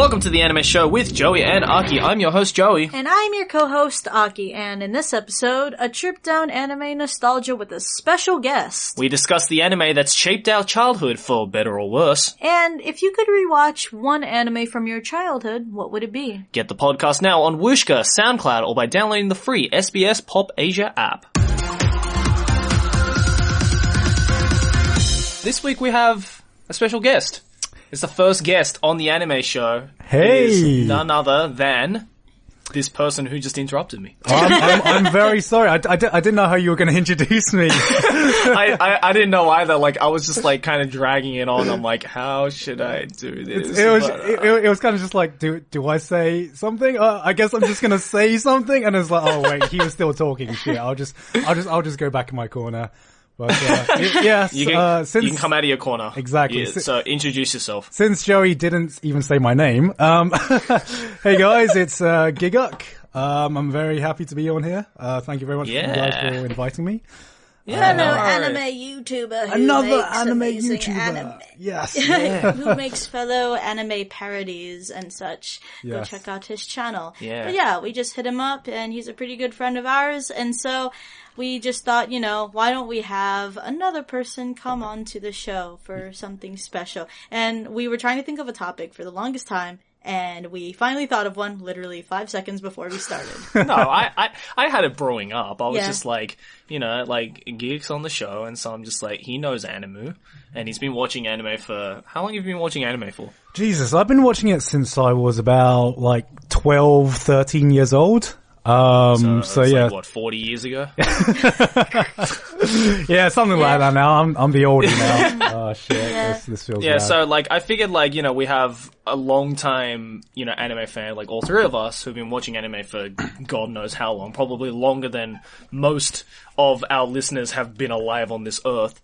Welcome to the Anime Show with Joey and Aki. I'm your host, Joey. And I'm your co-host, Aki. And in this episode, a trip down anime nostalgia with a special guest. We discuss the anime that's shaped our childhood, for better or worse. And if you could rewatch one anime from your childhood, what would it be? Get the podcast now on Wooshka, SoundCloud, or by downloading the free SBS Pop Asia app. This week we have a special guest. It's the first guest on the Anime Show. Hey! It is none other than this person who just interrupted me. I'm very sorry. I didn't know how you were going to introduce me. I didn't know either. Like, I was just like kind of dragging it on. I'm like, how should I do this? It was kind of just like, do I say something? I guess I'm just going to say something. And it's like, oh wait, he was still talking. Shit. I'll just go back in my corner. But, yes, you can come out of your corner. Exactly. Yeah, so introduce yourself. Since Joey didn't even say my name, hey guys, it's Gigguk. I'm very happy to be on here. Thank you very much you guys for inviting me. Yeah, another anime YouTuber. Yes. Yeah. Who makes fellow anime parodies and such. Yes. Go check out his channel. Yeah. But yeah, we just hit him up and he's a pretty good friend of ours. And so we just thought, you know, why don't we have another person come on to the show for something special? And we were trying to think of a topic for the longest time. And we finally thought of one literally 5 seconds before we started. No, I had it brewing up. I was just like, you know, like, Geek's on the show, and so I'm just like, he knows anime, and he's been watching anime for... How long have you been watching anime for? Jesus, I've been watching it since I was about, like, 12, 13 years old. So like, what, 40 years ago? Like that now. I'm the oldie now. Oh shit. Yeah. This feels bad. So like, I figured like, you know, we have a long time, you know, anime fan, like all three of us who've been watching anime for God knows how long, probably longer than most of our listeners have been alive on this earth.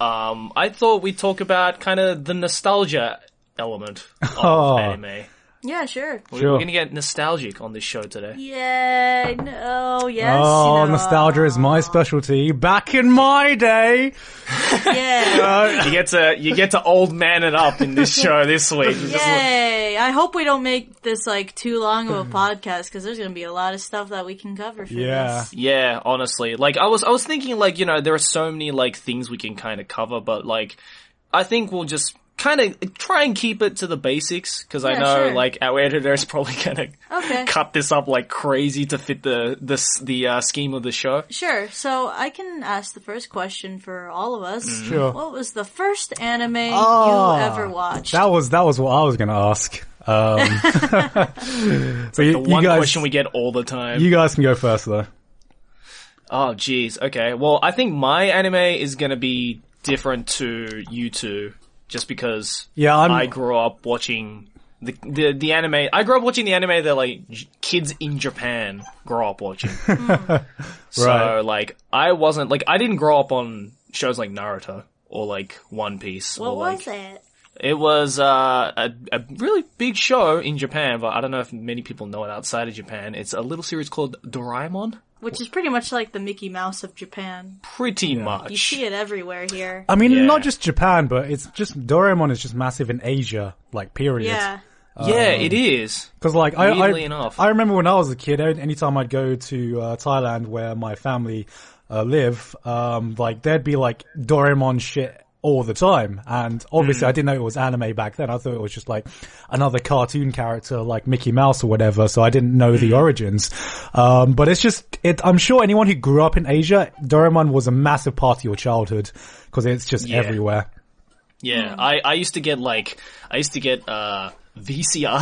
I thought we'd talk about kind of the nostalgia element of anime. Yeah, sure. We're going to get nostalgic on this show today. Yeah, no, yes. Oh, no. Nostalgia is my specialty. Back in my day. Yeah. You get to old man it up in this show this week. Yay. I hope we don't make this like too long of a podcast, because there's going to be a lot of stuff that we can cover for this. Yeah, honestly. Like, I was thinking like, you know, there are so many like things we can kind of cover, but like, I think we'll just kind of try and keep it to the basics, because I know like our editor is probably gonna cut this up like crazy to fit the scheme of the show. Sure. So I can ask the first question for all of us. Sure. What was the first anime you ever watched? That was what I was gonna ask. It's like the question we get all the time. You guys can go first though. Oh geez. Okay. Well, I think my anime is gonna be different to you two. Just because I grew up watching the anime. I grew up watching the anime that like kids in Japan grow up watching. So like I didn't grow up on shows like Naruto or like One Piece. What was it? It was a really big show in Japan, but I don't know if many people know it outside of Japan. It's a little series called Doraemon. Which is pretty much like the Mickey Mouse of Japan. Pretty much. You see it everywhere here. I mean, not just Japan, but it's just, Doraemon is just massive in Asia, like, period. Yeah. Yeah, it is. Because, like, I remember when I was a kid, anytime I'd go to Thailand where my family live, like, there'd be, like, Doraemon shit all the time. And obviously, I didn't know it was anime back then. I thought it was just, like, another cartoon character like Mickey Mouse or whatever, so I didn't know the origins. But it's just... I'm sure anyone who grew up in Asia, Doraemon was a massive part of your childhood, because it's just everywhere. Yeah, I used to get VCR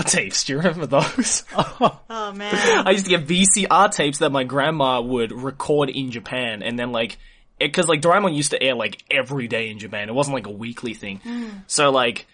tapes. Do you remember those? Oh man. I used to get VCR tapes that my grandma would record in Japan, and then like, because like Doraemon used to air like every day in Japan. It wasn't like a weekly thing. So like,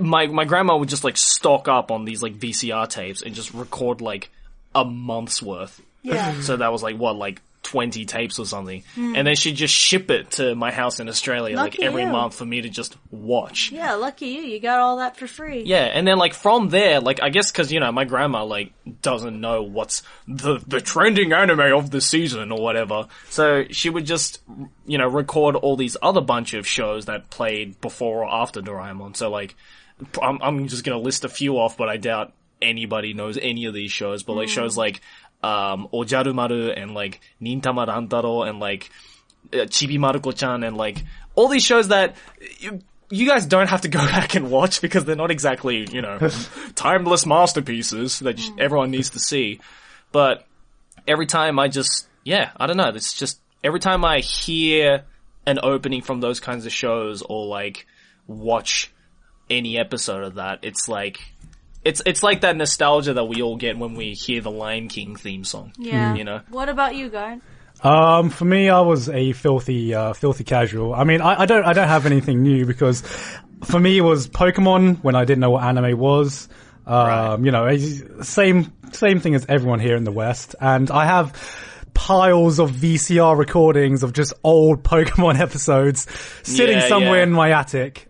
my grandma would just like stock up on these like VCR tapes and just record like a month's worth. Yeah. So that was like, what, like 20 tapes or something. And then she'd just ship it to my house in Australia, lucky like every month for me to just watch. Yeah, lucky you. You got all that for free. Yeah, and then like from there, like I guess because, you know, my grandma like doesn't know what's the trending anime of the season or whatever. So she would just, you know, record all these other bunch of shows that played before or after Doraemon. So like I'm just gonna list a few off, but I doubt anybody knows any of these shows, but like shows like Ojaru Maru and like Nintama Rantaro and like Chibi Maruko-chan and like all these shows that you guys don't have to go back and watch because they're not exactly, you know, timeless masterpieces that everyone needs to see. But every time I just, I don't know. It's just every time I hear an opening from those kinds of shows or like watch any episode of that, it's like, it's like that nostalgia that we all get when we hear the Lion King theme song. Yeah. You know? What about you guys? For me, I was a filthy casual. I mean, I don't have anything new because for me it was Pokemon when I didn't know what anime was. Right. You know, same thing as everyone here in the West. And I have piles of VCR recordings of just old Pokemon episodes sitting somewhere in my attic.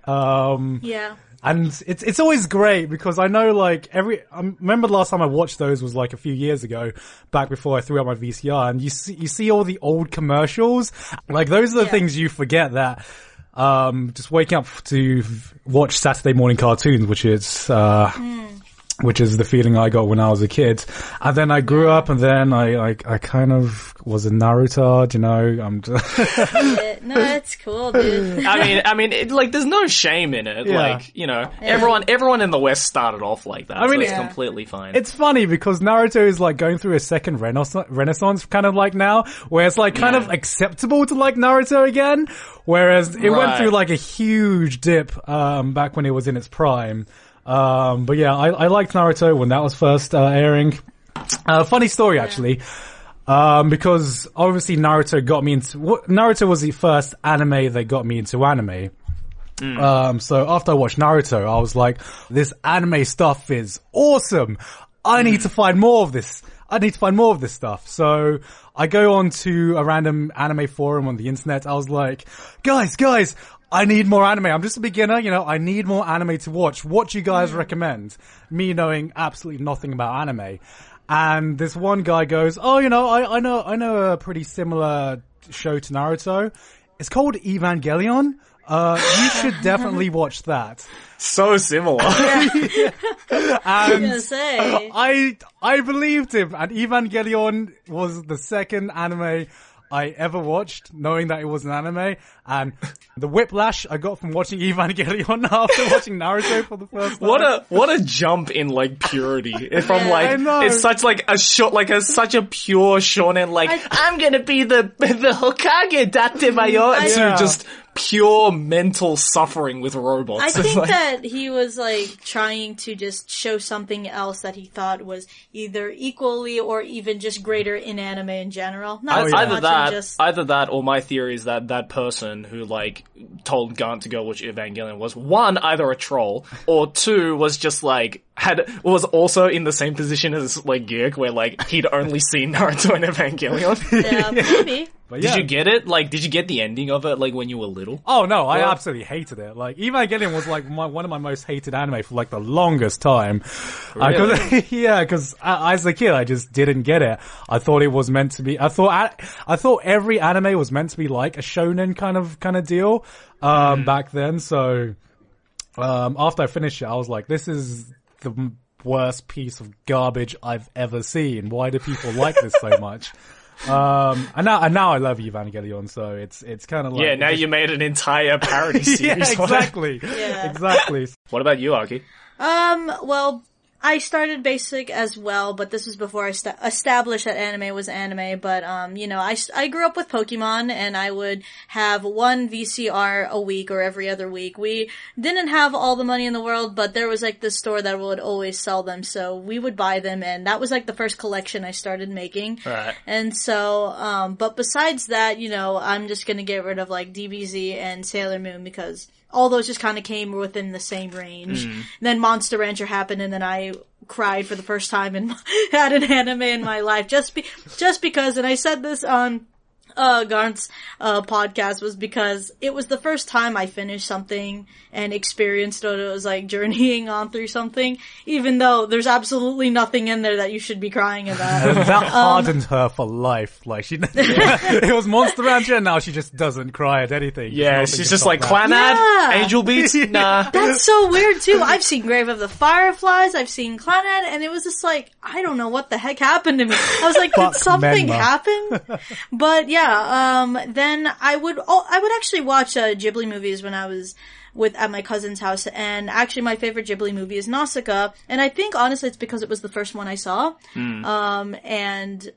And it's always great because I know, like, I remember the last time I watched those was like a few years ago, back before I threw out my VCR, and you see all the old commercials. Like, those are the things you forget that, just waking up to watch Saturday morning cartoons, which is the feeling I got when I was a kid. And then I grew up, and then I kind of was a Naruto, you know. I'm just no, it's cool, dude. I mean, it, like, there's no shame in it. Yeah. Like, you know, everyone in the West started off like that. I mean, so it's completely fine. It's funny because Naruto is like going through a second renaissance, kind of like now, where it's like kind of acceptable to like Naruto again, whereas it went through like a huge dip back when it was in its prime. But yeah, I liked Naruto when that was first airing. Funny story actually, because obviously Naruto got me into Naruto was the first anime that got me into anime. So after I watched Naruto, I was like, this anime stuff is awesome. I need to find more of this. I need to find more of this stuff. So I go on to a random anime forum on the internet. I was like, guys, I need more anime. I'm just a beginner, you know, I need more anime to watch. What do you guys recommend? Me knowing absolutely nothing about anime. And this one guy goes, oh, you know, I know a pretty similar show to Naruto. It's called Evangelion. You should definitely watch that. So similar. I was gonna say. I believed him, and Evangelion was the second anime I ever watched, knowing that it was an anime, and the whiplash I got from watching Evangelion after watching Naruto for the first time. What a jump in, like, purity. From, like, it's such, like, such a pure shonen, like, I'm gonna be the Hokage, Datemayo, to just pure mental suffering with robots. I think that he was, like, trying to just show something else that he thought was either equally or even just greater in anime in general. Either that, or my theory is that that person who, like, told Gant to go watch Evangelion was, one, either a troll, or two, was just, like, was also in the same position as, like, Gigguk, where, like, he'd only seen Naruto and Evangelion. Yeah, maybe. But did you get it? Like, did you get the ending of it, like, when you were little? Oh, no, I absolutely hated it. Like, Evangelion was, like, one of my most hated anime for, like, the longest time. Really? Because as a kid, I just didn't get it. I thought it was meant to be... I thought every anime was meant to be, like, a shonen kind of deal back then. So, after I finished it, I was like, this is the worst piece of garbage I've ever seen. Why do people like this so much? And now I love Evangelion, so it's kind of like... Yeah, now you made an entire parody series. Exactly. What about you, Aki? Well, I started basic as well, but this was before I established that anime was anime, but, you know, I grew up with Pokemon, and I would have one VCR a week or every other week. We didn't have all the money in the world, but there was, like, this store that would always sell them, so we would buy them, and that was, like, the first collection I started making. All right. And so, but besides that, you know, I'm just gonna get rid of, like, DBZ and Sailor Moon, because... all those just kind of came within the same range. Then Monster Rancher happened, and then I cried for the first time and had an anime in my life just because, and I said this on Garth's podcast was because it was the first time I finished something and experienced what it was like journeying on through something, even though there's absolutely nothing in there that you should be crying about. That hardened her for life. Like she, it was Monster Rancher, and now she just doesn't cry at anything. Yeah, she's just like Clannad, Angel Beats. Nah, that's so weird too. I've seen Grave of the Fireflies, I've seen Clannad, and it was just like I don't know what the heck happened to me. I was like, did something happen? But yeah. Then I would actually watch Ghibli movies when I was at my cousin's house, and actually my favorite Ghibli movie is Nausicaa, and I think honestly it's because it was the first one I saw. And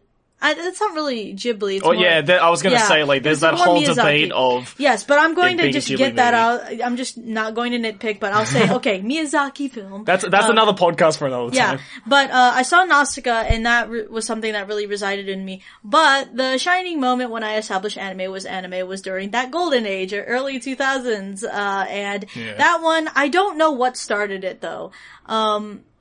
it's not really Ghibli. It's I was going to say, like, there's that whole Miyazaki debate of... Yes, but I'm going to just get that out. I'm just not going to nitpick, but I'll say, okay, Miyazaki film. That's another podcast for another time. Yeah, but I saw Nausicaa, and that was something that really resided in me. But the shining moment when I established anime was during that golden age, or early 2000s. That one, I don't know what started it, though.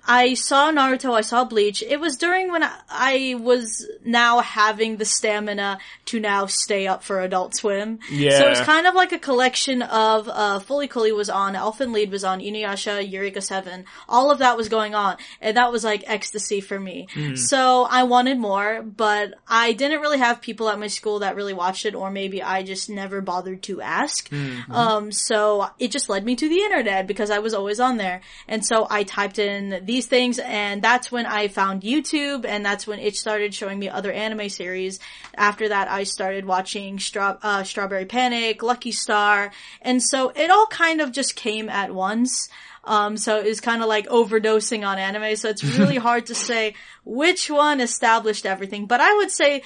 I saw Naruto, I saw Bleach. It was during when I was now having the stamina to now stay up for Adult Swim. Yeah. So it was kind of like a collection of, Fully Cooley was on, Elfen Lied was on, Inuyasha, Eureka 7. All of that was going on. And that was like ecstasy for me. Mm. So I wanted more, but I didn't really have people at my school that really watched it, or maybe I just never bothered to ask. Mm-hmm. So it just led me to the internet because I was always on there. And so I typed in these things, and that's when I found YouTube, and that's when it started showing me other anime series. After that, I started watching Strawberry Panic, Lucky Star, and so it all kind of just came at once. So it was kind of like overdosing on anime, so it's really hard to say which one established everything, but I would say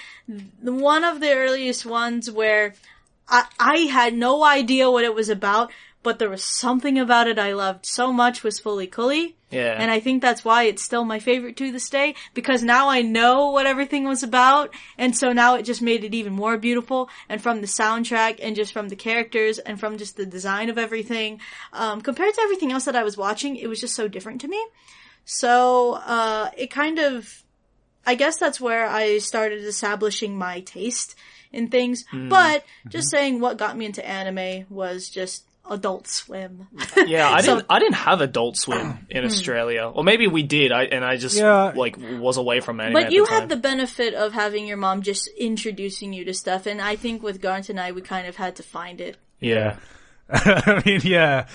one of the earliest ones where I had no idea what it was about, but there was something about it I loved so much was Fully Cooley. Yeah. And I think that's why it's still my favorite to this day, because now I know what everything was about, and so now it just made it even more beautiful, and from the soundtrack, and just from the characters, and from just the design of everything. Compared to everything else that I was watching, it was just so different to me. So, it kind of, I guess that's where I started establishing my taste in things, but just saying what got me into anime was just Adult Swim. Yeah, I didn't have Adult Swim in Australia, or maybe we did. I just was away from anime. But you had the benefit of having your mom just introducing you to stuff, and I think with Garnt and I, we kind of had to find it. Yeah, I mean, yeah,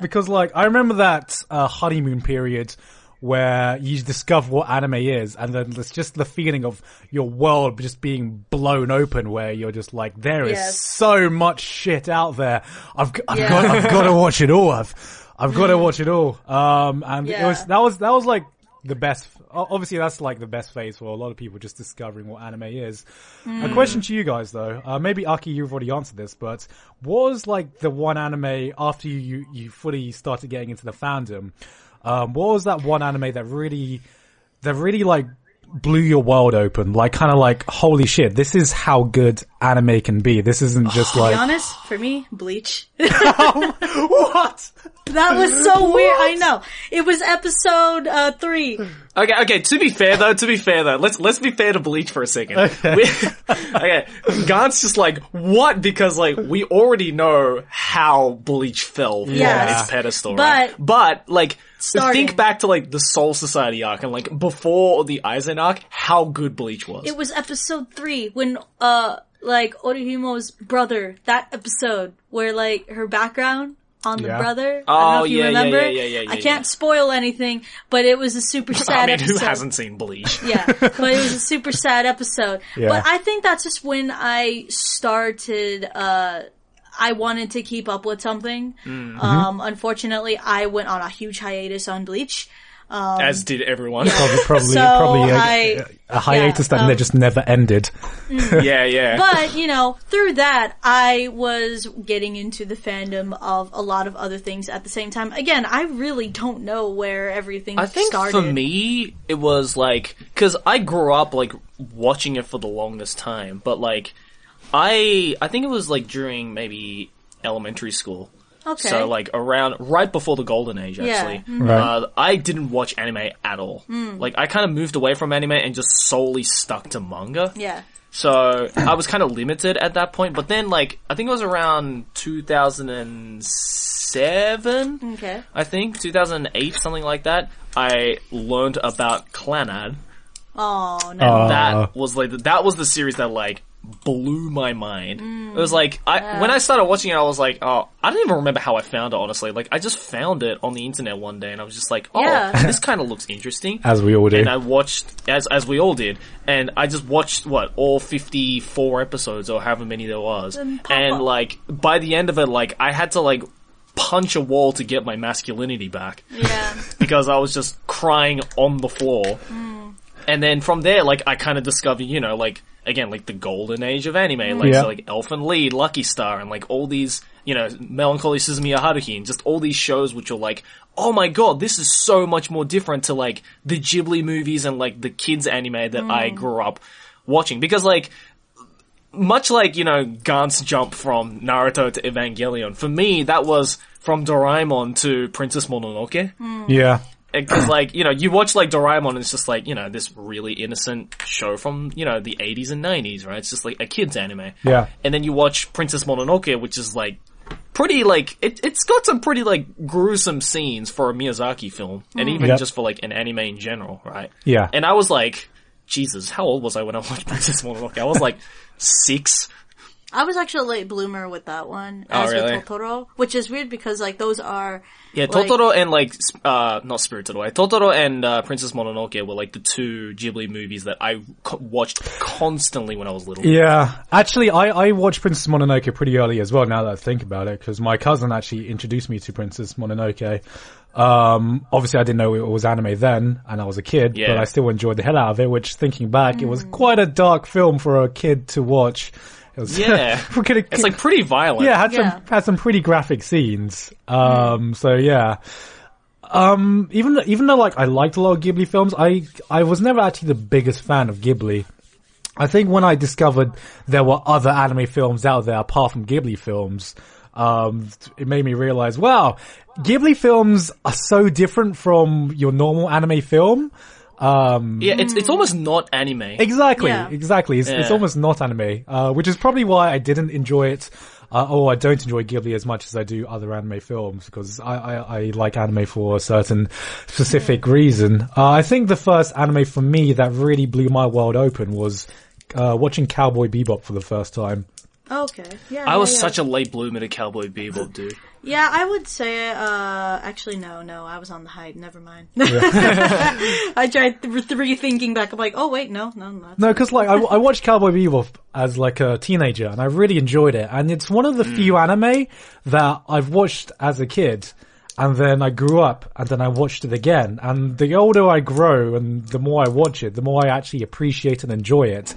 because like I remember that honeymoon period where you discover what anime is, and then it's just the feeling of your world just being blown open, where you're just like, there is so much shit out there. I've got to watch it all. I've got to watch it all. It was like the best. Obviously, that's like the best phase for a lot of people, just discovering what anime is. A question to you guys though, maybe Aki, you've already answered this, but what was like the one anime after you fully started getting into the fandom? What was that one anime that really like blew your world open? Like kind of like, holy shit, this is how good anime can be. This isn't just like... To be honest, for me, Bleach. What? That was so weird. I know. It was episode 3. Okay. To be fair though, let's be fair to Bleach for a second. Okay. Garth's just like, what? Because like, we already know how Bleach fell from its pedestal, right? But like, think back to like the Soul Society arc and like before the Aizen arc, how good Bleach was. It was episode 3 when, like Orihimo's brother, that episode where like her background on the brother. I don't know if you remember. I can't spoil anything, but it was a super sad episode. Who hasn't seen Bleach? Yeah, but it was a super sad episode. Yeah. But I think that's just when I started, I wanted to keep up with something. Mm-hmm. Unfortunately, I went on a huge hiatus on Bleach. As did everyone. Yeah. Probably a hiatus that just never ended. Yeah. But, you know, through that, I was getting into the fandom of a lot of other things at the same time. Again, I really don't know where everything started. I think for me, it was like, cause I grew up like watching it for the longest time, but like, I think it was like during maybe elementary school. Okay. So, like, around, right before the golden age, actually. Yeah. Mm-hmm. Right. I didn't watch anime at all. Mm. Like, I kind of moved away from anime and just solely stuck to manga. Yeah. So, I was kind of limited at that point. But then, like, I think it was around 2007. Okay. I think, 2008, something like that. I learned about Clannad. Oh, no. And that was the series that, like, blew my mind. Mm, it was like, when I started watching it, I was like, oh, I don't even remember how I found it, honestly. Like, I just found it on the internet one day, and I was just like, oh, this kind of looks interesting. As we all did. And I watched, as we all did, and I just watched, all 54 episodes, or however many there was. And like, by the end of it, like, I had to, like, punch a wall to get my masculinity back. Yeah. Because I was just crying on the floor. Mm. And then from there, like, I kind of discovered, you know, like, again, like, the golden age of anime, like, so, like, Elfen Lied, Lucky Star, and, like, all these, you know, Melancholy Suzumiya Haruhi, and just all these shows which are like, oh my god, this is so much more different to, like, the Ghibli movies and, like, the kids anime that I grew up watching. Because, like, much like, you know, Gant's jump from Naruto to Evangelion, for me, that was from Doraemon to Princess Mononoke. Mm. Yeah. Because, like, you know, you watch, like, Doraemon and it's just, like, you know, this really innocent show from, you know, the 80s and 90s, right? It's just, like, a kid's anime. Yeah. And then you watch Princess Mononoke, which is, like, pretty, like, it's got some pretty, like, gruesome scenes for a Miyazaki film. Mm. And even just for, like, an anime in general, right? Yeah. And I was like, Jesus, how old was I when I watched Princess Mononoke? I was, like, 6. I was actually a late bloomer with that one, with Totoro, which is weird because, like, those are... Yeah, like, Totoro and, like, not Spirited Away. Totoro and Princess Mononoke were, like, the two Ghibli movies that I watched constantly when I was little. Yeah. Actually, I watched Princess Mononoke pretty early as well, now that I think about it, because my cousin actually introduced me to Princess Mononoke. Obviously I didn't know it was anime then, and I was a kid, but I still enjoyed the hell out of it, which, thinking back, it was quite a dark film for a kid to watch. Yeah. It's like pretty violent. Yeah, had some pretty graphic scenes. So yeah. Even though like I liked a lot of Ghibli films, I was never actually the biggest fan of Ghibli. I think when I discovered there were other anime films out there apart from Ghibli films, it made me realize, wow, Ghibli films are so different from your normal anime film. It's almost not anime. Exactly. It's almost not anime, which is probably why I didn't enjoy it. I don't enjoy Ghibli as much as I do other anime films, because I like anime for a certain specific reason. I think the first anime for me that really blew my world open was, watching Cowboy Bebop for the first time. Okay. Yeah. I was such a late bloomer to Cowboy Bebop, dude. Yeah, I would say, actually, no, I was on the hype. Never mind. Yeah. I tried rethinking back. I'm like, oh, wait, no. No, because, like, I watched Cowboy Bebop as, like, a teenager, and I really enjoyed it. And it's one of the few anime that I've watched as a kid, and then I grew up, and then I watched it again. And the older I grow, and the more I watch it, the more I actually appreciate and enjoy it.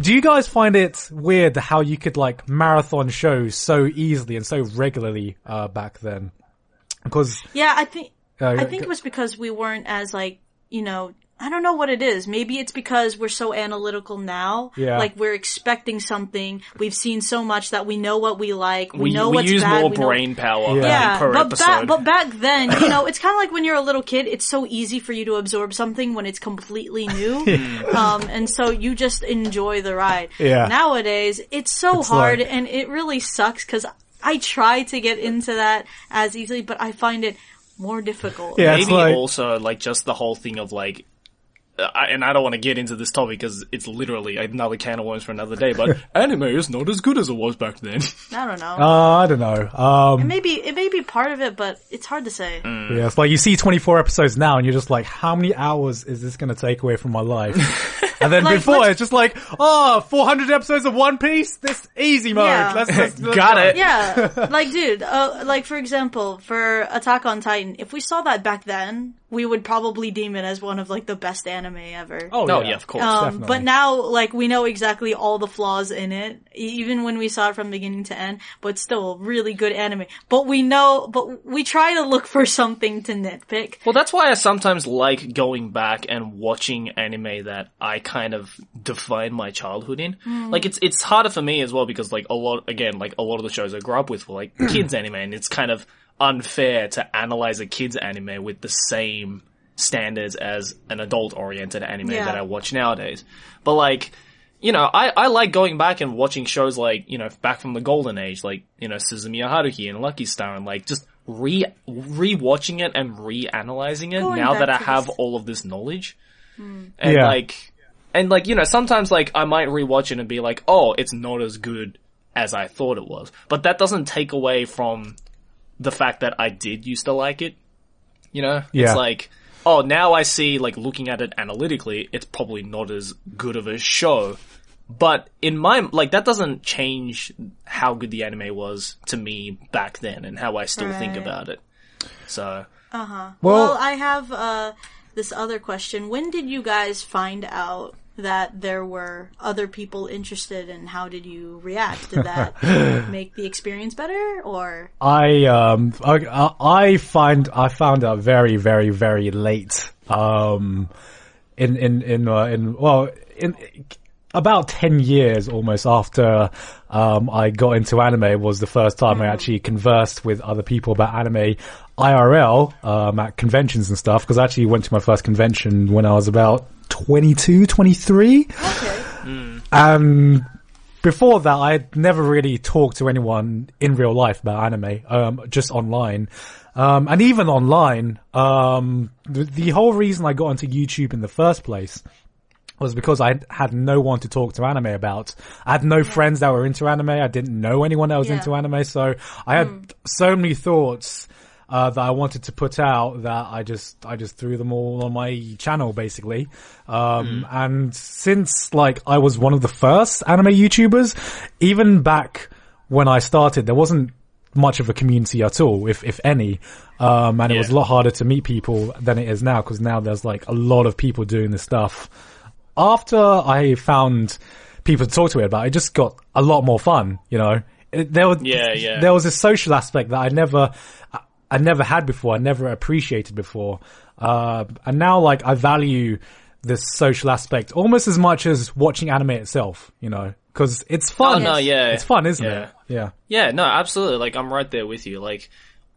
Do you guys find it weird how you could, like, marathon shows so easily and so regularly back then? Because I think it was because we weren't as, like, you know, I don't know what it is. Maybe it's because we're so analytical now. Yeah. Like, we're expecting something. We've seen so much that we know what we like. We know what's bad. We use more brain power per episode. But back then, you know, it's kind of like when you're a little kid, it's so easy for you to absorb something when it's completely new. And so you just enjoy the ride. Yeah. Nowadays, it's so hard, and it really sucks because I try to get into that as easily, but I find it more difficult. Yeah, maybe also, like, just the whole thing of, like, and I don't want to get into this topic because it's literally another can of worms for another day, but anime is not as good as it was back then. I don't know. It may be part of it, but it's hard to say. Mm. Yeah, it's like you see 24 episodes now and you're just like, how many hours is this going to take away from my life? And then like, before, it's just like, 400 episodes of One Piece? This easy mode. Yeah. Let's got it. Yeah. Like, dude, like, for example, for Attack on Titan, if we saw that back then, we would probably deem it as one of, like, the best anime ever. Oh, yeah, of course. Definitely. But now, like, we know exactly all the flaws in it, even when we saw it from beginning to end, but still really good anime. But we try to look for something to nitpick. Well, that's why I sometimes like going back and watching anime that I kind of define my childhood in. Like, it's harder for me as well because, like, a lot of the shows I grew up with were, like, kids anime, and it's kind of unfair to analyze a kids anime with the same standards as an adult-oriented anime that I watch nowadays. But, like, you know, I like going back and watching shows like, you know, back from the golden age, like, you know, Suzumiya Haruhi and Lucky Star, and, like, just re-watching it and reanalyzing it now that I have all of this knowledge. And like, you know, sometimes, like, I might rewatch it and be like, oh, it's not as good as I thought it was. But that doesn't take away from the fact that I did used to like it. You know? Yeah. It's like, oh, now I see, like, looking at it analytically, it's probably not as good of a show. But in my, like, that doesn't change how good the anime was to me back then and how I still think about it. So. Well, I have, this other question. When did you guys find out that there were other people interested, and how did you react? Did that make the experience better, or? I found out very, very, very late. About 10 years almost after I got into anime was the first time I actually conversed with other people about anime IRL at conventions and stuff, because I actually went to my first convention when I was about 22, 23. And before that, I had never really talked to anyone in real life about anime, just online. And even online, the whole reason I got into YouTube in the first place was because I had no one to talk to anime about. I had no friends that were into anime. I didn't know anyone that was into anime. So I had so many thoughts that I wanted to put out that I just threw them all on my channel, basically. And since, like, I was one of the first anime YouTubers, even back when I started, there wasn't much of a community at all, if any. And it was a lot harder to meet people than it is now, because now there's, like, a lot of people doing this stuff. After I found people to talk to it about, it just got a lot more fun, you know. There was a social aspect that I never had before, I never appreciated before. And now, like, I value this social aspect almost as much as watching anime itself, you know, because it's fun. It's fun, isn't it? Yeah, no, absolutely. Like, I'm right there with you. Like,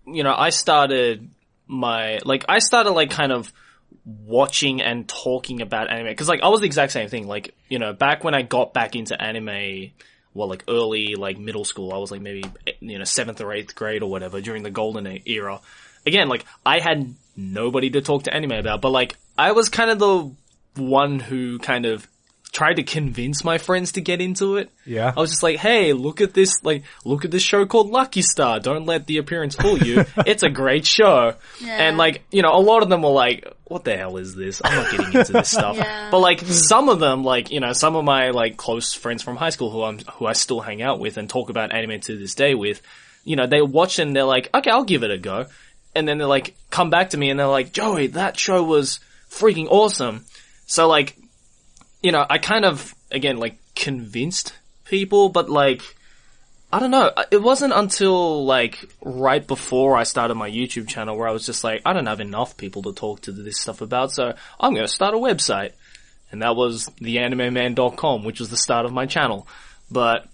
you know, I started kind of watching and talking about anime, because, like, I was the exact same thing. Like, you know, back when I got back into anime, well, like, early, like, middle school, I was, like, maybe, you know, 7th or 8th grade or whatever, during the golden era. Again, like, I had nobody to talk to anime about, but, like, I was kind of the one who kind of tried to convince my friends to get into it. Yeah. I was just like, hey, look at this show called Lucky Star. Don't let the appearance fool you. It's a great show. Yeah. And, like, you know, a lot of them were like, what the hell is this? I'm not getting into this stuff. Yeah. But, like, some of them, like, you know, some of my, like, close friends from high school who I still hang out with and talk about anime to this day with, you know, they watch and they're like, okay, I'll give it a go. And then they're like, come back to me and they're like, Joey, that show was freaking awesome. So, like, you know, I kind of, again, like, convinced people, but, like, I don't know. It wasn't until, like, right before I started my YouTube channel where I was just like, I don't have enough people to talk to this stuff about, so I'm going to start a website. And that was theanimeman.com, which was the start of my channel. But,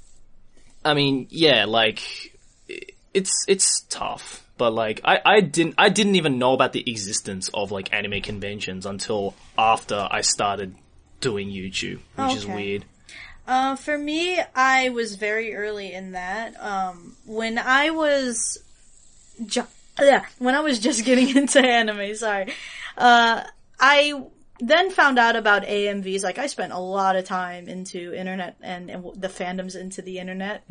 I mean, yeah, like, it's tough. But, like, I didn't even know about the existence of, like, anime conventions until after I started doing YouTube, which is weird. For me, I was very early in that. When I was just getting into anime, sorry. I then found out about AMVs. Like, I spent a lot of time into internet and the fandoms into the internet.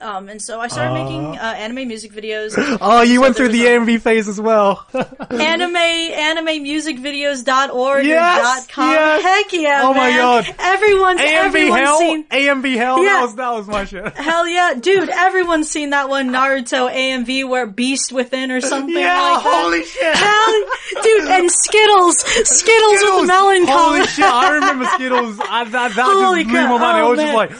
And so I started making anime music videos. Oh, you went through the AMV phase as well. animemusicvideos.org and .com. Yes. Heck yeah, oh man. Oh my god. Everyone's seen AMV Hell. Yeah. That was my shit. Hell yeah. Dude, everyone's seen that one Naruto AMV where Beast Within or something like that. Holy shit. Hell, dude, and Skittles with melon. Holy shit, I remember Skittles. That just blew my mind. I was just like,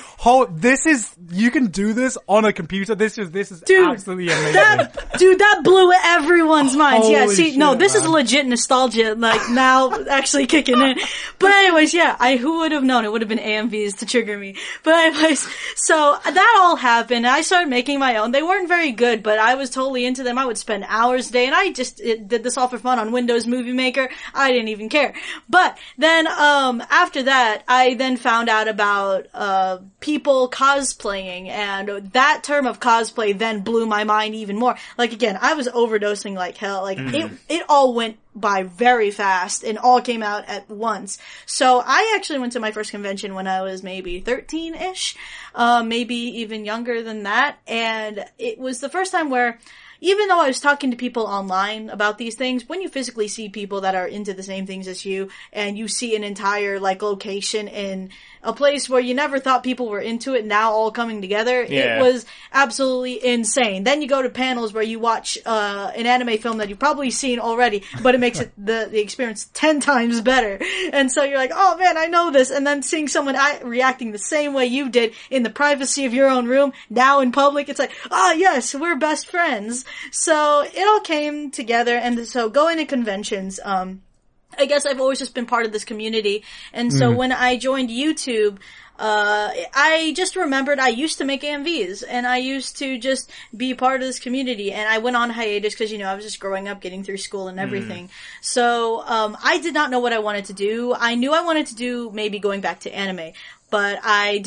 You can do this on a computer. This is absolutely amazing. That blew everyone's minds. Yeah, see, shit, no, this is legit nostalgia, like, now actually kicking in. But anyways, yeah, who would have known? It would have been AMVs to trigger me. But anyways, so that all happened. I started making my own. They weren't very good, but I was totally into them. I would spend hours a day, and I just did this all for fun on Windows Movie Maker. I didn't even care. But then, after that, I then found out about, people cosplaying, and that term of cosplay then blew my mind even more. Like, again, I was overdosing like hell. Like, it all went by very fast and all came out at once. So I actually went to my first convention when I was maybe 13-ish, maybe even younger than that. And it was the first time where, even though I was talking to people online about these things, when you physically see people that are into the same things as you, and you see an entire, like, location in a place where you never thought people were into it, now all coming together, It was absolutely insane. Then you go to panels where you watch an anime film that you've probably seen already, but it makes the experience 10 times better. And so you're like, oh man, I know this. And then seeing someone reacting the same way you did in the privacy of your own room, now in public, it's like, oh yes, we're best friends. So it all came together. And so going to conventions, I guess I've always just been part of this community. And so when I joined YouTube, I just remembered I used to make AMVs, and I used to just be part of this community, and I went on hiatus because, I was just growing up, getting through school and everything. So, I did not know what I wanted to do. I knew I wanted to do maybe going back to anime, but I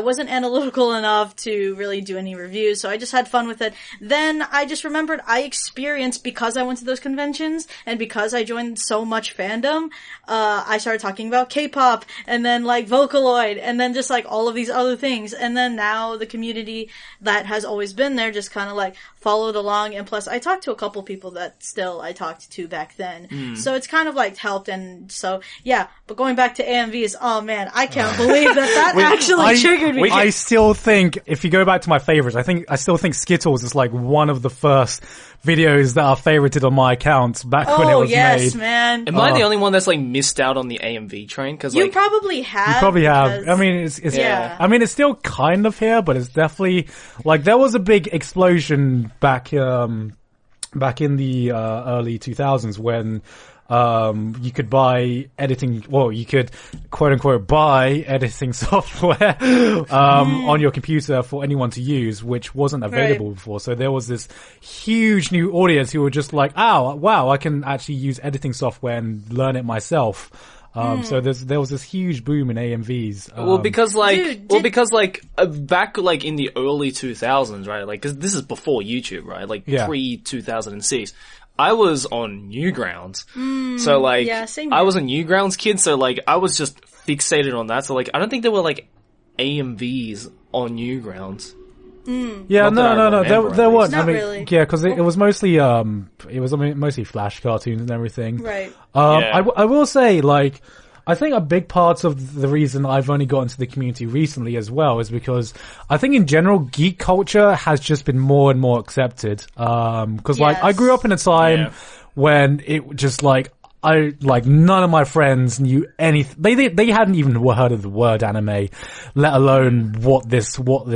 wasn't analytical enough to really do any reviews, so I just had fun with it. Then I just remembered I experienced, because I went to those conventions and because I joined so much fandom, I started talking about K-pop, and then like Vocaloid, and then just like all of these other things. And then now the community that has always been there just kind of like followed along, and plus I talked to a couple people that still I talked to back then. So it's kind of like helped, and so yeah. But going back to AMVs, oh man, I can't believe that actually triggered me. I still think, if you go back to my favorites, I still think Skittles is like one of the first videos that are favorited on my account back when it was made. Oh yes, man. Am I the only one that's like missed out on the AMV train? Cause you probably have. You probably have. I mean, it's yeah. I mean, it's still kind of here, but it's definitely like there was a big explosion back in the early 2000s when. You could buy editing, you could quote unquote buy editing software, on your computer for anyone to use, which wasn't available before. So there was this huge new audience who were just like, oh, wow, I can actually use editing software and learn it myself. So there was this huge boom in AMVs. Back like in the early 2000s, right? Like, cause this is before YouTube, right? Like pre 2006. I was on Newgrounds. So like, I was a Newgrounds kid, so like, I was just fixated on that. So like, I don't think there were like AMVs on Newgrounds. Yeah, there weren't. I mean, really. Yeah, because it was mostly, mostly Flash cartoons and everything. Right. I will say, like, I think a big part of the reason I've only got into the community recently as well is because I think in general geek culture has just been more and more accepted. Cause like I grew up in a time when it just like, none of my friends knew anything. They hadn't even heard of the word anime, let alone what this is. What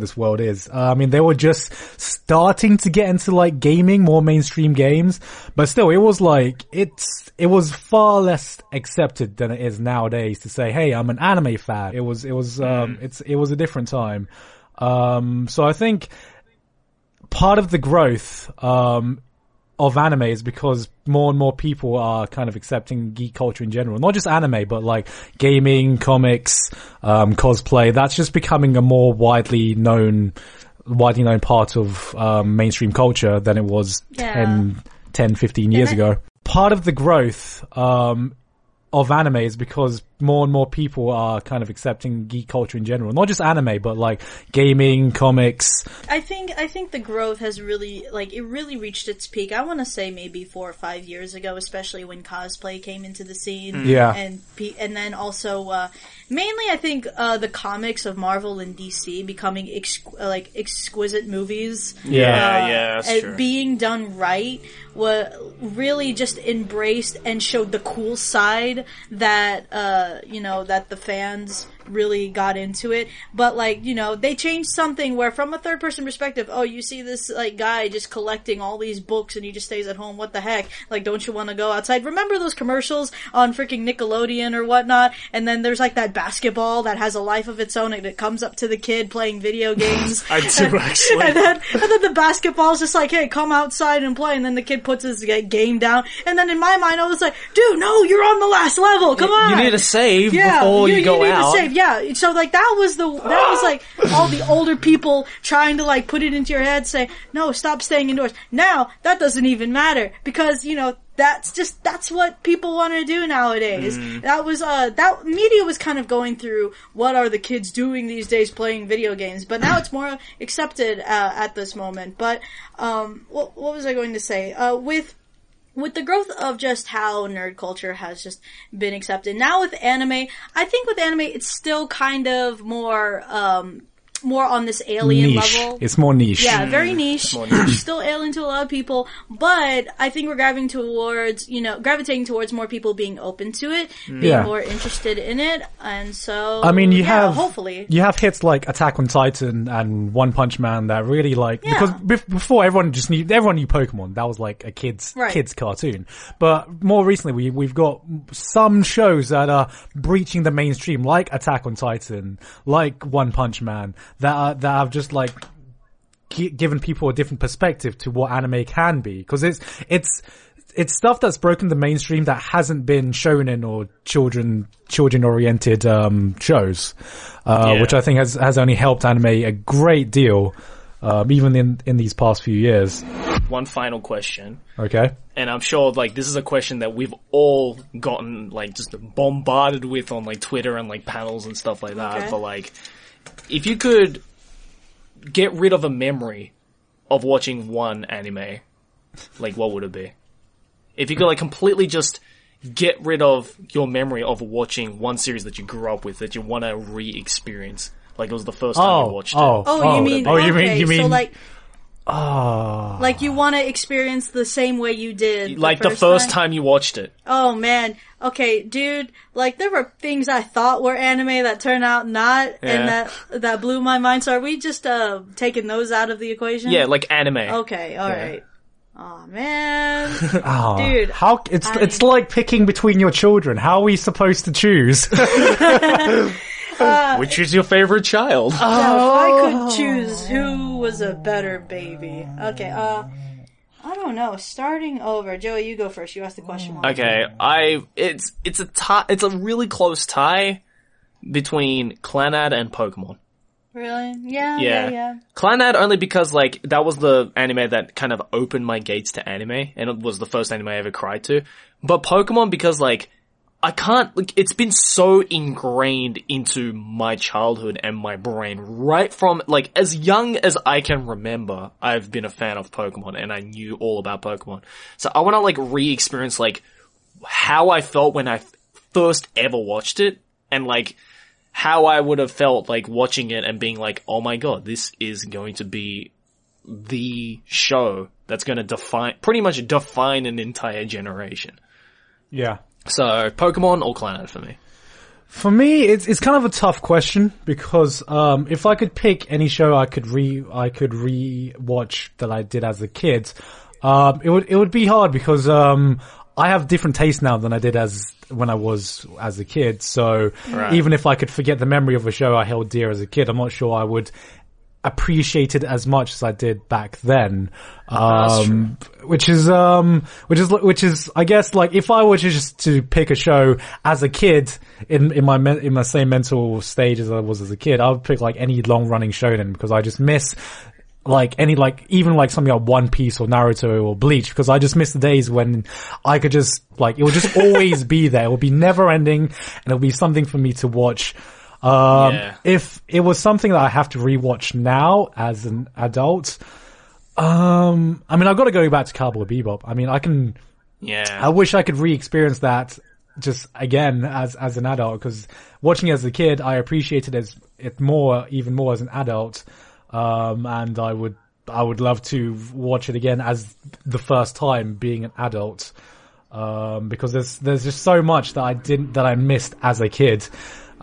this world is. I mean, they were just starting to get into like gaming, more mainstream games, but still it was like, it was far less accepted than it is nowadays to say, hey, I'm an anime fan. It was a different time. So I think part of the growth, of anime is because more and more people are kind of accepting geek culture in general. Not just anime, but like gaming, comics, cosplay. That's just becoming a more widely known part of mainstream culture than it was 10, 15 years ago. Part of the growth of anime is because more and more people are kind of accepting geek culture in general. Not just anime, but like gaming, comics. I think the growth has really, like, it really reached its peak. I want to say maybe 4 or 5 years ago, especially when cosplay came into the scene. Yeah. And then also, mainly I think, the comics of Marvel and DC becoming exquisite movies. Yeah, that's true. Being done right really just embraced and showed the cool side that, you know, that the fans really got into it. But, like, you know, they changed something where from a third-person perspective, oh, you see this, like, guy just collecting all these books and he just stays at home. What the heck? Like, don't you want to go outside? Remember those commercials on freaking Nickelodeon or whatnot? And then there's, like, that basketball that has a life of its own and it comes up to the kid playing video games. I do, actually. And then the basketball's just like, hey, come outside and play. And then the kid puts his game down. And then in my mind, I was like, dude, no, you're on the last level. Come on. You need to save before you go out. You need to save. Yeah, so, like, that was, like, all the older people trying to, like, put it into your head, say, no, stop staying indoors. Now, that doesn't even matter, because, you know, that's what people want to do nowadays. Mm. That media was kind of going through, what are the kids doing these days playing video games? But now it's more accepted, at this moment. But, what was I going to say? With the growth of just how nerd culture has just been accepted. Now with anime, I think with anime it's still kind of more on this alien niche level. It's more niche. Yeah, very niche. Still alien to a lot of people, but I think we're gravitating towards more people being open to it, being more interested in it, and so I mean, you have hits like Attack on Titan and One Punch Man that really because before everyone knew Pokemon. That was like a kids cartoon. But more recently we've got some shows that are breaching the mainstream, like Attack on Titan, like One Punch Man. That have just like given people a different perspective to what anime can be, because it's stuff that's broken the mainstream that hasn't been shown in or children oriented shows, which I think has only helped anime a great deal, even in these past few years. One final question. Okay. And I'm sure, like, this is a question that we've all gotten, like, just bombarded with on, like, Twitter and, like, panels and stuff like that. Okay. But, like, if you could get rid of a memory of watching one anime, like, what would it be? If you could, like, completely just get rid of your memory of watching one series that you grew up with, that you want to re-experience, like it was the first time you watched it. You mean? So, like, like, you want to experience the same way you did, like, the first time you watched it. Oh, man. Okay, dude, like, there were things I thought were anime that turned out not, and that blew my mind. So are we just taking those out of the equation? Yeah, like anime. Okay, alright. Oh, man. Dude. How it's like picking between your children. How are we supposed to choose? Which is your favorite child? If I could choose who was a better baby. Okay, I don't know. Starting over. Joey, you go first. You asked the question. Okay, it's a really close tie between Clannad and Pokemon. Really? Yeah. Clannad only because, like, that was the anime that kind of opened my gates to anime, and it was the first anime I ever cried to. But Pokemon because, like, I can't, like, it's been so ingrained into my childhood and my brain right from, like, as young as I can remember, I've been a fan of Pokemon and I knew all about Pokemon. So I want to, like, re-experience, like, how I felt when I first ever watched it, and, like, how I would have felt, like, watching it and being like, oh my god, this is going to be the show that's going to pretty much define an entire generation. Yeah. So, Pokemon or Clannad for me? For me, it's kind of a tough question, because if I could pick any show I could re-watch that I did as a kid, it would be hard, because I have different tastes now than I did when I was a kid. So even if I could forget the memory of a show I held dear as a kid, I'm not sure I would appreciate it as much as I did back then. Which is, I guess, like, if I were to pick a show as a kid in my same mental stage as I was as a kid, I would pick, like, any long running shonen, because I just miss, like, any, like, even, like, something like One Piece or Naruto or Bleach, because I just miss the days when I could just, like, it would just always be there. It would be never ending, and it would be something for me to watch. If it was something that I have to rewatch now as an adult, I mean, I've got to go back to Cowboy Bebop. I mean, I wish I could re-experience that just again as an adult, because watching it as a kid, I appreciated it even more as an adult. And I would love to watch it again as the first time being an adult. because there's just so much that I missed as a kid, that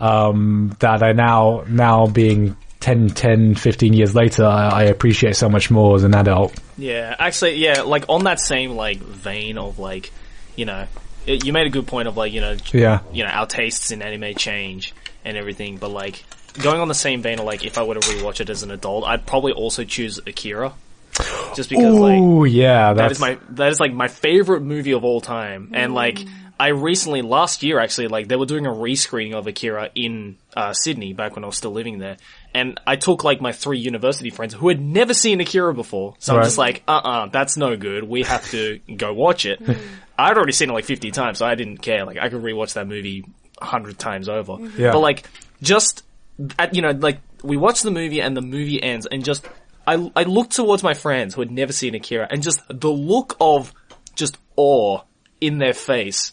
I now being 15 years later, I appreciate so much more as an adult. Yeah, actually, yeah, like on that same like vein of like, you know, you made a good point of like, you know, yeah, you know, our tastes in anime change and everything, but like going on the same vein of like, if I were to rewatch it as an adult, I'd probably also choose Akira. Just because, ooh, like, yeah, that is like my favorite movie of all time. And like, I recently, last year actually, like they were doing a rescreening of Akira in Sydney back when I was still living there. And I took like my 3 university friends who had never seen Akira before. So I'm just like, that's no good. We have to go watch it. I'd already seen it like 50 times, so I didn't care. Like I could rewatch that movie 100 times over. Yeah. But like, just, you know, like we watch the movie and the movie ends and just, I looked towards my friends who had never seen Akira, and just the look of just awe in their face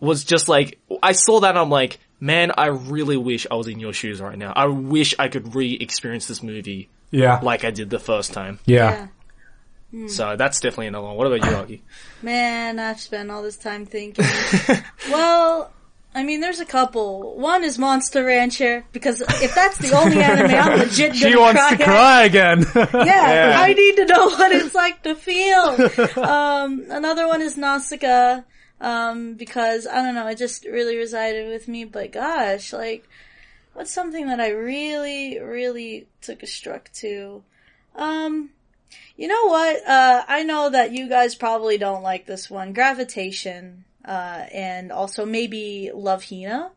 was just like, I saw that and I'm like, man, I really wish I was in your shoes right now. I wish I could re-experience this movie like I did the first time. Yeah. So that's definitely another one. What about you, Aki? Man, I've spent all this time thinking. Well, I mean, there's a couple. One is Monster Rancher, because if that's the only anime I'm legit gonna cry again. Yeah, I need to know what it's like to feel. Another one is Nausicaa, because, I don't know, it just really resided with me, but gosh, like, what's something that I really, really took a struck to? You know what? I know that you guys probably don't like this one. Gravitation. And also maybe Love Hina.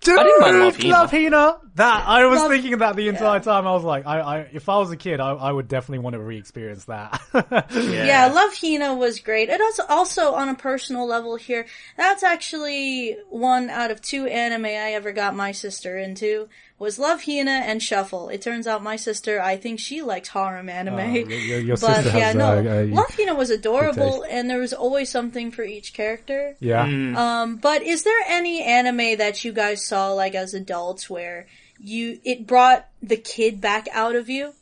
Dude, I didn't mind Love Hina. That I was thinking about the entire time. I was like, I if I was a kid, I would definitely want to re-experience that. Yeah, Love Hina was great. It also on a personal level here, that's actually 1 out of 2 anime I ever got my sister into. Was Love Hina and Shuffle. It turns out my sister, I think she likes harem anime. Your but yeah, no, Love Hina was adorable, and there was always something for each character. Yeah. But is there any anime that you guys saw, like as adults, where it brought the kid back out of you?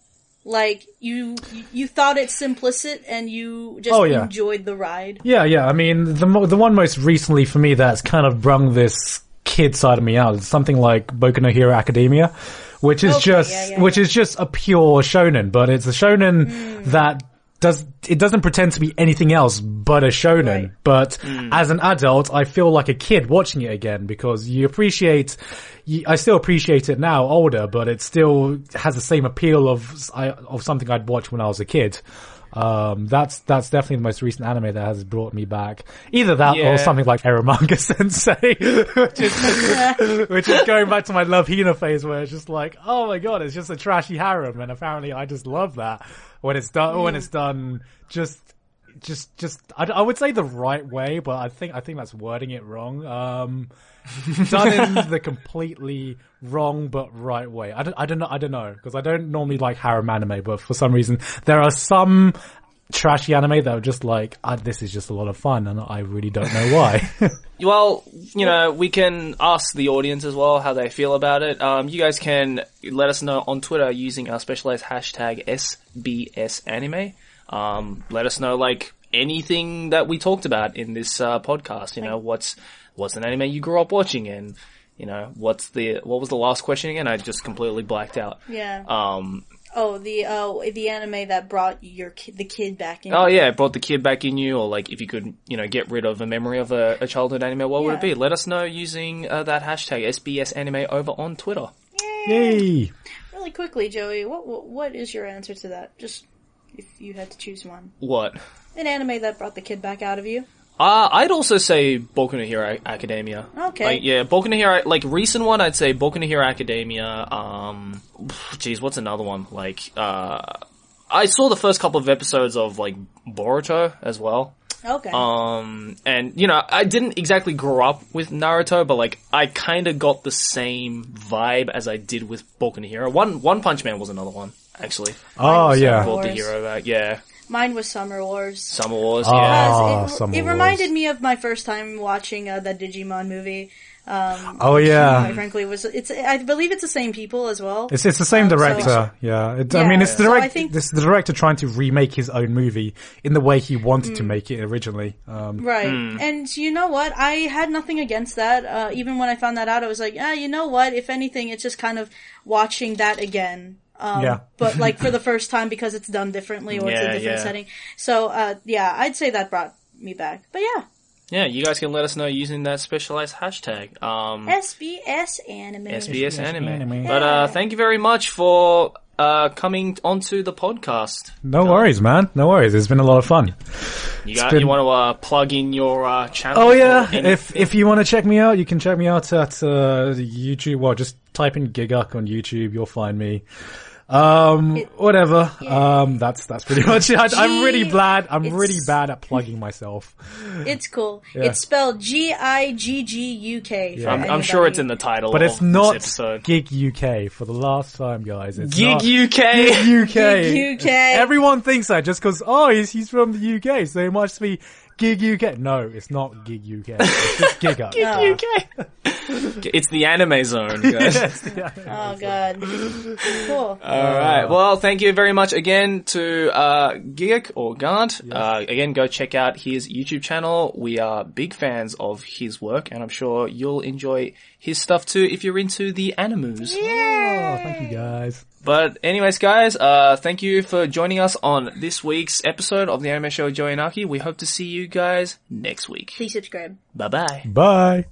Like you thought it's simplicit, and you just enjoyed the ride. Yeah. I mean, the one most recently for me that's kind of brung this kid side of me out. It's something like Boku no Hero Academia, which is is just a pure shonen, but it's a shonen that doesn't pretend to be anything else but a shonen. Right. But as an adult, I feel like a kid watching it again, because I still appreciate it now, older, but it still has the same appeal of something I'd watched when I was a kid. That's definitely the most recent anime that has brought me back. Either that or something like Eromanga Sensei, which is going back to my Love Hina phase, where it's just like, oh my god, it's just a trashy harem, and apparently I just love that when it's done. When it's done, just I would say the right way, but I think that's wording it wrong. Done in the completely wrong but right way. I don't know, because I don't normally like harem anime, but for some reason there are some trashy anime that are just like, this is just a lot of fun, and I really don't know why. Well, you know, we can ask the audience as well how they feel about it. You guys can let us know on Twitter using our specialized hashtag SBSanime. Let us know, like, anything that we talked about in this podcast. You know, what's an anime you grew up watching, and, you know, what was the last question again? I just completely blacked out. Yeah. The anime that brought the kid back in. Oh yeah, it brought the kid back in you, or like if you could, you know, get rid of a memory of a childhood anime, what would it be? Let us know using that hashtag SBSanime over on Twitter. Yay! Really quickly, Joey, what is your answer to that? Just if you had to choose one. What? An anime that brought the kid back out of you. I'd also say Boku no Hero Academia. Okay. Like, yeah, Boku no Hero, like, recent one, I'd say Boku no Hero Academia, geez, what's another one? Like, I saw the first couple of episodes of, like, Boruto as well. Okay. And, you know, I didn't exactly grow up with Naruto, but, like, I kinda got the same vibe as I did with Boku no Hero. One Punch Man was another one, actually. Oh, yeah. Brought the hero back, yeah. Mine was Summer Wars. Summer Wars, yeah. It reminded me of my first time watching the Digimon movie. Quite frankly, I believe it's the same people as well. It's the same director. So, yeah. It's the director trying to remake his own movie in the way he wanted to make it originally. And you know what? I had nothing against that. Even when I found that out, I was like, you know what? If anything, it's just kind of watching that again. But like for the first time because it's done differently or it's a different setting. So, I'd say that brought me back. But yeah. Yeah, you guys can let us know using that specialized hashtag. SBS Anime. SBS Anime. But thank you very much for coming onto the podcast. No worries, man. No worries. It's been a lot of fun. You want to plug in your channel? Oh, yeah. If you want to check me out, you can check me out at YouTube. Well, just type in Gigguk on YouTube. You'll find me. Whatever. Yeah. That's pretty much it. I'm really glad. I'm really bad at plugging myself. It's cool. Yeah. It's spelled Gigguk. Yeah. I'm sure it's in the title, but it's not Gig UK. For the last time, guys, it's Gig UK. Gig UK. Everyone thinks that just because he's from the UK, so it must be Gig UK. No, it's not Gig UK. It's just Gigguk. Gig UK. It's the anime zone, guys. Yes, God. Cool. Alright. Well, thank you very much again to Gigguk or Gant. Yes. Again, go check out his YouTube channel. We are big fans of his work, and I'm sure you'll enjoy his stuff too if you're into the animus. Yeah. Oh, thank you, guys. But anyways, guys, thank you for joining us on this week's episode of the Anime Show with Joey and Aki. We hope to see you guys next week. Please subscribe. Bye-bye. Bye.